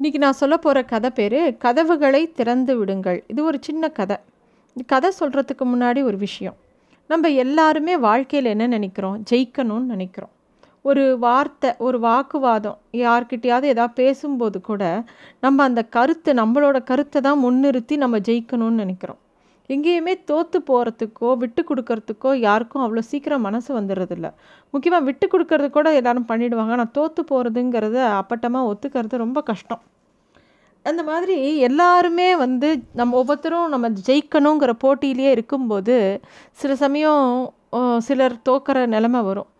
இன்றைக்கி நான் சொல்ல போகிற கதை பேர் கதவுகளை திறந்து விடுங்கள். இது ஒரு சின்ன கதை. கதை சொல்கிறதுக்கு முன்னாடி ஒரு விஷயம், நம்ம எல்லாருமே வாழ்க்கையில் என்ன நினைக்கிறோம்? ஜெயிக்கணும்னு நினைக்கிறோம். ஒரு வார்த்தை, ஒரு வாக்குவாதம், யார்கிட்டையாவது எதாவது பேசும்போது கூட நம்ம அந்த கருத்தை, நம்மளோட கருத்தை தான் முன்னிறுத்தி நம்ம ஜெயிக்கணும்னு நினைக்கிறோம். எங்கேயுமே தோற்று போகிறதுக்கோ விட்டு கொடுக்கறதுக்கோ யாருக்கும் அவ்வளோ சீக்கிரம் மனசு வந்துடுறதில்ல. முக்கியமாக விட்டு கொடுக்கறது கூட எல்லாரும் பண்ணிவிடுவாங்க. ஆனால் தோற்று போகிறதுங்கிறத அப்பட்டமாக ஒத்துக்கிறது ரொம்ப கஷ்டம். அந்த மாதிரி எல்லாருமே நம்ம ஒவ்வொருத்தரும் நம்ம ஜெயிக்கணுங்கிற போட்டியிலே இருக்கும்போது சில சமயம் சிலர் தோக்கிற நிலமை வரும்.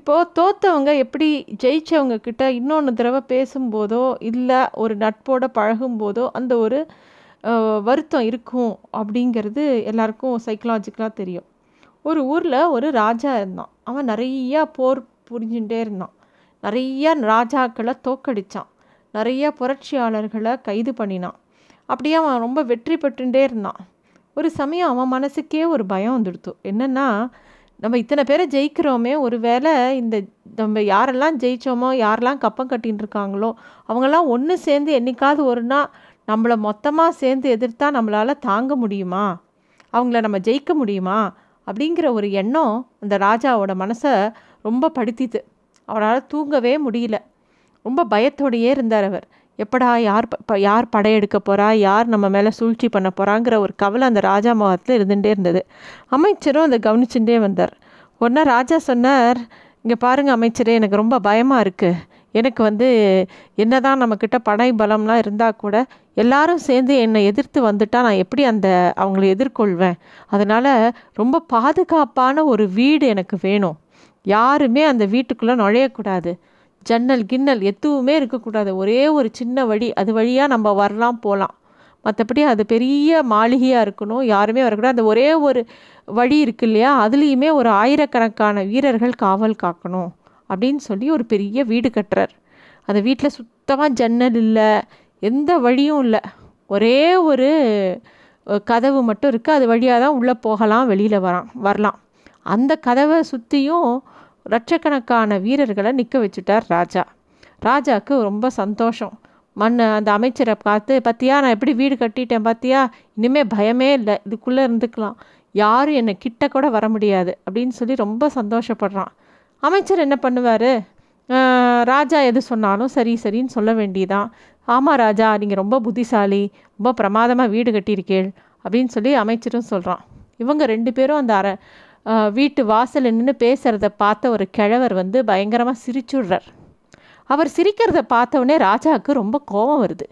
இப்போது தோற்றவங்க எப்படி ஜெயித்தவங்கக்கிட்ட இன்னொன்று தடவை பேசும்போதோ இல்லை ஒரு நட்போடு பழகும்போதோ அந்த ஒரு வருத்தம் இருக்கும் அப்படிங்கிறது எல்லாருக்கும் சைக்கலாஜிக்கலாக தெரியும். ஒரு ஊரில் ஒரு ராஜா இருந்தான். அவன் நிறையா போர் புரிஞ்சுட்டே இருந்தான். நிறையா ராஜாக்களை தோக்கடித்தான். நிறையா புரட்சியாளர்களை கைது பண்ணினான். அப்படியே அவன் ரொம்ப வெற்றி பெற்றுட்டே இருந்தான். ஒரு சமயம் அவன் மனசுக்கே ஒரு பயம் வந்துடுத்து. என்னென்னா, நம்ம இத்தனை பேரை ஜெயிக்கிறோமே, ஒரு வேளை நம்ம யாரெல்லாம் ஜெயித்தோமோ, யாரெல்லாம் கப்பம் கட்டின்னு இருக்காங்களோ அவங்களாம் ஒன்று சேர்ந்து என்றைக்காவது ஒரு நாள் நம்மளை மொத்தமாக சேர்ந்து எதிர்த்தா நம்மளால் தாங்க முடியுமா, அவங்கள நம்ம ஜெயிக்க முடியுமா அப்படிங்கிற ஒரு எண்ணம் அந்த ராஜாவோட மனசை ரொம்ப படுத்திது. அவரால் தூங்கவே முடியல. ரொம்ப பயத்தோடையே இருந்தார் அவர். எப்படா யார் படையெடுக்க போகிறா, யார் நம்ம மேலே சூழ்ச்சி பண்ண போகிறாங்கிற ஒரு கவலை அந்த ராஜா முகத்தில் இருந்துகிட்டே இருந்தது. அமைச்சரும் அதை கவனிச்சுட்டே வந்தார். உடனே ராஜா சொன்னார், இங்கே பாருங்கள் அமைச்சரே, எனக்கு ரொம்ப பயமாக இருக்குது. எனக்கு என்ன தான் நம்மக்கிட்ட படை பலம்லாம் இருந்தால் கூட எல்லாரும் சேர்ந்து என்னை எதிர்த்து வந்துட்டால் நான் எப்படி அவங்கள எதிர்கொள்வேன்? அதனால் ரொம்ப பாதுகாப்பான ஒரு வீடு எனக்கு வேணும். யாருமே அந்த வீட்டுக்குள்ளே நுழையக்கூடாது. ஜன்னல் கிண்ணல் எதுவுமே இருக்கக்கூடாது. ஒரே ஒரு சின்ன வழி, அது வழியாக நம்ம வரலாம் போகலாம். மற்றபடி அது பெரிய மாளிகையாக இருக்கணும், யாருமே வரக்கூடாது. அந்த ஒரே ஒரு வழி இருக்கு இல்லையா, அதுலேயுமே ஒரு ஆயிரக்கணக்கான வீரர்கள் காவல் காக்கணும் அப்படின்னு சொல்லி ஒரு பெரிய வீடு கட்டுறார். அந்த வீட்டில் சுத்தமாக ஜன்னல் இல்லை, எந்த வழியும் இல்லை. ஒரே ஒரு கதவு மட்டும் இருக்குது. அது வழியாக தான் உள்ளே போகலாம், வெளியில் வரலாம். அந்த கதவை சுற்றியும் லட்சக்கணக்கான வீரர்களை நிற்க வச்சுட்டார் ராஜா. ராஜாவுக்கு ரொம்ப சந்தோஷம். அந்த அமைச்சரை பார்த்து, பார்த்தியா நான் எப்படி வீடு கட்டிட்டேன், பார்த்தியா இனிமேல் பயமே இல்லை, இதுக்குள்ளே இருந்துக்கலாம், யாரும் என்னை கிட்ட கூட வர முடியாது அப்படின்னு சொல்லி ரொம்ப சந்தோஷப்படுறான். அமைச்சர் என்ன பண்ணுவார்? ராஜா எது சொன்னாலும் சரி சரின்னு சொல்ல வேண்டியதான். ஆமாம் ராஜா, நீங்கள் ரொம்ப புத்திசாலி, ரொம்ப பிரமாதமாக வீடு கட்டியிருக்கீள் அப்படின்னு சொல்லி அமைச்சரும் சொல்கிறான். இவங்க ரெண்டு பேரும் அந்த வீட்டு வாசல் நின்று பேசுகிறத பார்த்த ஒரு கிழவர் பயங்கரமாக சிரிச்சுடுறார். அவர் சிரிக்கிறத பார்த்தவொடனே ராஜாவுக்கு ரொம்ப கோபம் வருது.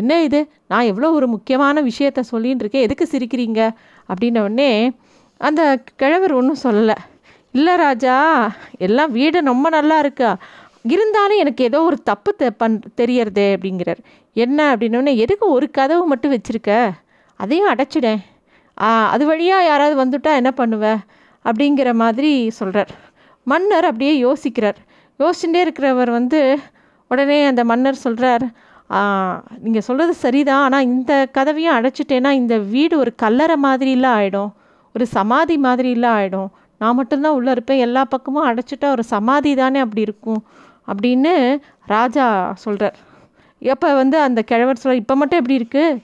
என்ன இது, நான் எவ்வளோ ஒரு முக்கியமான விஷயத்த சொல்லின்னு இருக்கேன், எதுக்கு சிரிக்கிறீங்க அப்படின்னோடனே அந்த கிழவர் ஒன்றும் சொல்லலை. இல்லை ராஜா, எல்லாம் வீடு ரொம்ப நல்லா இருக்கா, இருந்தாலும் எனக்கு ஏதோ ஒரு தப்பு தெரியறதே அப்படிங்கிறார். என்ன அப்படின்னோடனே, எதுக்கு ஒரு கதவு மட்டும் வச்சுருக்க, அதையும் அடைச்சிடேன், அது வழியாக யாராவது வந்துட்டால் என்ன பண்ணுவேன் அப்படிங்கிற மாதிரி சொல்கிறார். மன்னர் அப்படியே யோசிக்கிறார். யோசிச்சுட்டே இருக்கிறவர் உடனே அந்த மன்னர் சொல்கிறார், நீங்கள் சொல்கிறது சரிதான், ஆனால் இந்த கதவையும் அடைச்சிட்டேன்னா இந்த வீடு ஒரு கல்லறை மாதிரிலாம் ஆகிடும், ஒரு சமாதி மாதிரிலாம் ஆகிடும். நான் மட்டும்தான் உள்ளே இருப்பேன், எல்லா பக்கமும் அடைச்சிட்டா ஒரு சமாதி தானே அப்படி இருக்கும் அப்படின்னு ராஜா சொல்கிறார். எப்போ அந்த கிழவர் சொல்கிறார், இப்போ மட்டும் எப்படி இருக்குது,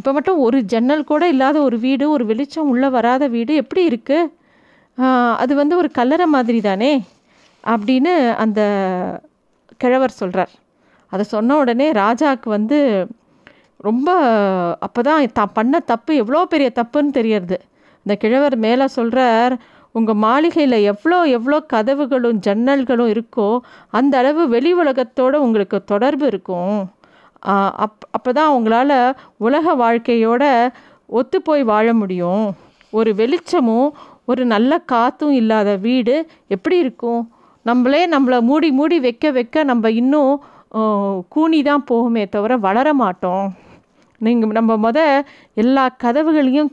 இப்போ மட்டும் ஒரு ஜன்னல் கூட இல்லாத ஒரு வீடு, ஒரு வெளிச்சம் உள்ளே வராத வீடு எப்படி இருக்குது, அது ஒரு கல்லறை மாதிரி தானே அப்படின்னு அந்த கிழவர் சொல்கிறார். அதை சொன்ன உடனே ராஜாவுக்கு ரொம்ப அப்போ தான் தான் பண்ண தப்பு எவ்வளோ பெரிய தப்புன்னு தெரியறது. அந்த கிழவர் மேலே சொல்கிறார், உங்கள் மாளிகையில் எவ்வளோ கதவுகளும் ஜன்னல்களும் இருக்கோ அந்த அளவு வெளி உலகத்தோடு உங்களுக்கு தொடர்பு இருக்கும். அப்போ தான் உங்களால் உலக வாழ்க்கையோட ஒத்து போய் வாழ முடியும். ஒரு வெளிச்சமும் ஒரு நல்ல காற்றும் இல்லாத வீடு எப்படி இருக்கும்? நம்மளை மூடி மூடி வைக்க வைக்க நம்ம இன்னும் கூனி தான் போகுமே தவிர வளர மாட்டோம். நம்ம எல்லா கதவுகளையும்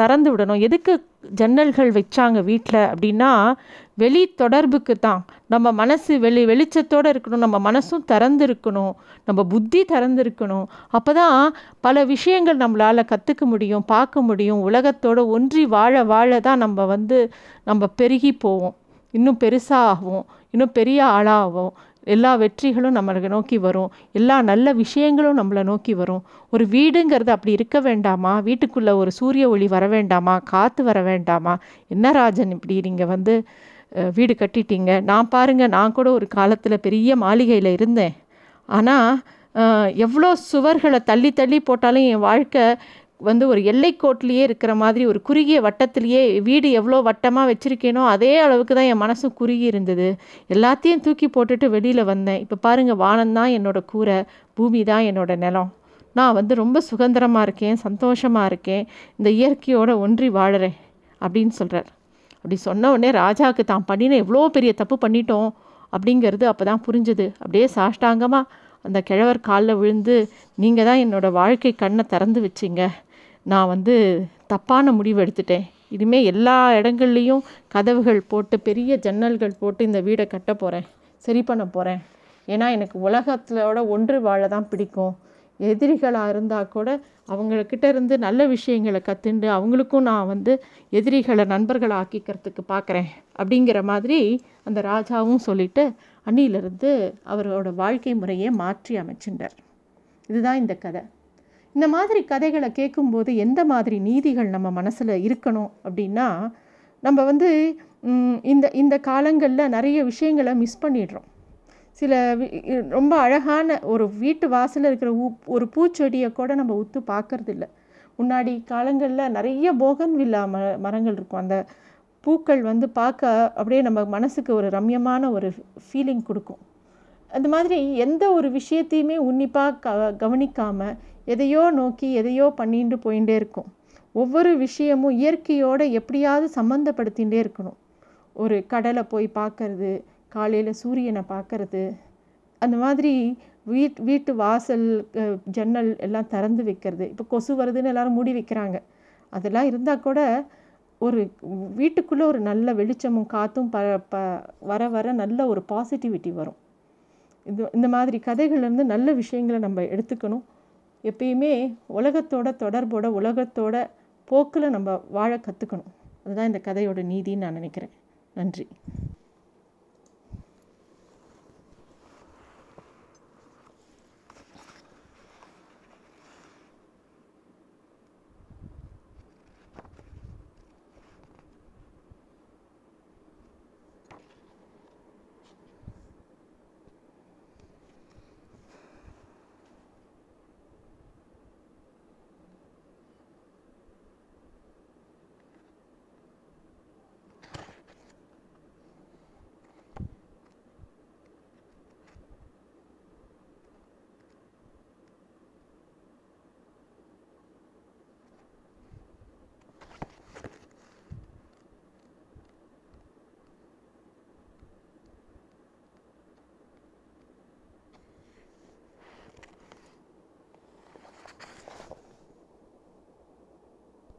திறந்து விடணும். எதுக்கு ஜன்னல்கள் வச்சாங்க வீட்டில் அப்படின்னா வெளி தொடர்புக்கு தான். நம்ம மனசு வெளிச்சத்தோடு இருக்கணும், நம்ம மனசும் திறந்துருக்கணும், நம்ம புத்தி திறந்துருக்கணும். அப்போ தான் பல விஷயங்கள் நம்மளால் கற்றுக்க முடியும், பார்க்க முடியும். உலகத்தோடு ஒன்றி வாழ வாழ தான் நம்ம பெருகி போவோம், இன்னும் பெருசாகவும், இன்னும் பெரிய ஆளாகவும், எல்லா வெற்றிகளும் நம்மளை நோக்கி வரும், எல்லா நல்ல விஷயங்களும் நம்மளை நோக்கி வரும். ஒரு வீடுங்கிறது அப்படி இருக்க வேண்டாமா? வீட்டுக்குள்ளே ஒரு சூரிய ஒளி வர வேண்டாமா? காற்று வர வேண்டாமா? என்ன ராஜன் இப்படி நீங்கள் வந்து வீடு கட்டிட்டீங்க. நான் பாருங்கள், நான் கூட ஒரு காலத்தில் பெரிய மாளிகையில் இருந்தேன். ஆனால் எவ்வளோ சுவர்களை தள்ளி தள்ளி போட்டாலும் என் வாழ்க்கை வந்து ஒரு எல்லைக்கோட்டிலேயே இருக்கிற மாதிரி, ஒரு குறுகிய வட்டத்திலேயே வீடு எவ்வளோ வட்டமாக வச்சுருக்கேனோ அதே அளவுக்கு தான் என் மனசும் குறுகி இருந்தது. எல்லாத்தையும் தூக்கி போட்டுட்டு வெளியில் வந்தேன். இப்போ பாருங்கள், வானந்தான் என்னோடய கூரை, பூமி தான் என்னோடய நிலம். நான் வந்து ரொம்ப சுதந்திரமாக இருக்கேன், சந்தோஷமாக இருக்கேன், இந்த இயற்கையோடு ஒன்றி வாழறேன் அப்படின்னு சொல்கிறார். அப்படி சொன்ன உடனே ராஜாவுக்கு தான் பண்ணின எவ்வளோ பெரிய தப்பு பண்ணிட்டோம் அப்படிங்கிறது அப்போ தான் புரிஞ்சுது. அப்படியே சாஷ்டாங்கமாக அந்த கிழவர் காலில் விழுந்து, நீங்கள் தான் என்னோடய வாழ்க்கை கண்ணை திறந்து வச்சிங்க, நான் வந்து தப்பான முடிவு எடுத்துட்டேன். இனிமேல் எல்லா இடங்கள்லேயும் கதவுகள் போட்டு பெரிய ஜன்னல்கள் போட்டு இந்த வீடை கட்ட போகிறேன், சரி பண்ண போகிறேன். ஏன்னா எனக்கு உலகத்தோட ஒன்று வாழ தான் பிடிக்கும். எதிரிகளாக இருந்தால் கூட அவங்கக்கிட்ட இருந்து நல்ல விஷயங்களை கற்றுண்டு அவங்களுக்கும் நான் வந்து எதிரிகளை நண்பர்களை ஆக்கிக்கிறதுக்கு பார்க்குறேன் அப்படிங்கிற மாதிரி அந்த ராஜாவும் சொல்லிவிட்டு அன்னியிலிருந்து அவரோட வாழ்க்கை முறையை மாற்றி அமைச்சின்றார். இதுதான் இந்த கதை. இந்த மாதிரி கதைகளை கேட்கும்போது எந்த மாதிரி நீதிகள் நம்ம மனசில் இருக்கணும் அப்படின்னா, நம்ம வந்து இந்த இந்த காலங்களில் நிறைய விஷயங்களை மிஸ் பண்ணிடுறோம். சில ரொம்ப அழகான ஒரு வீட்டு வாசலில் இருக்கிற ஒரு பூச்செடியை கூட நம்ம உத்து பார்க்கறதில்ல. முன்னாடி காலங்களில் நிறைய போகன்வில்லா மரங்கள் இருக்கும். அந்த பூக்கள் வந்து பார்க்க அப்படியே நம்ம மனசுக்கு ஒரு ரம்யமான ஒரு ஃபீலிங் கொடுக்கும். அந்த மாதிரி எந்த ஒரு விஷயத்தையுமே உன்னிப்பாக கவனிக்காமல் எதையோ நோக்கி எதையோ பண்ணிட்டு போயிட்டே இருக்கும். ஒவ்வொரு விஷயமும் இயற்கையோடு எப்படியாவது சம்மந்தப்படுத்திகிட்டே இருக்கணும். ஒரு கடலை போய் பார்க்கறது, காலையில் சூரியனை பார்க்கறது, அந்த மாதிரி வீட்டு வாசல் ஜன்னல் எல்லாம் திறந்து வைக்கிறது. இப்போ கொசு வருதுன்னு எல்லோரும் மூடி வைக்கிறாங்க. அதெல்லாம் இருந்தால் கூட ஒரு வீட்டுக்குள்ளே ஒரு நல்ல வெளிச்சமும் காற்றும் வர வர நல்ல ஒரு பாசிட்டிவிட்டி வரும். இந்த மாதிரி கதைகள்லேருந்து நல்ல விஷயங்களை நம்ம எடுத்துக்கணும். எப்பயுமே உலகத்தோட தொடர்போட உலகத்தோட போக்கில் நம்ம வாழ கற்றுக்கணும். அதுதான் இந்த கதையோட நீதின்னு நான் நினைக்கிறேன். நன்றி.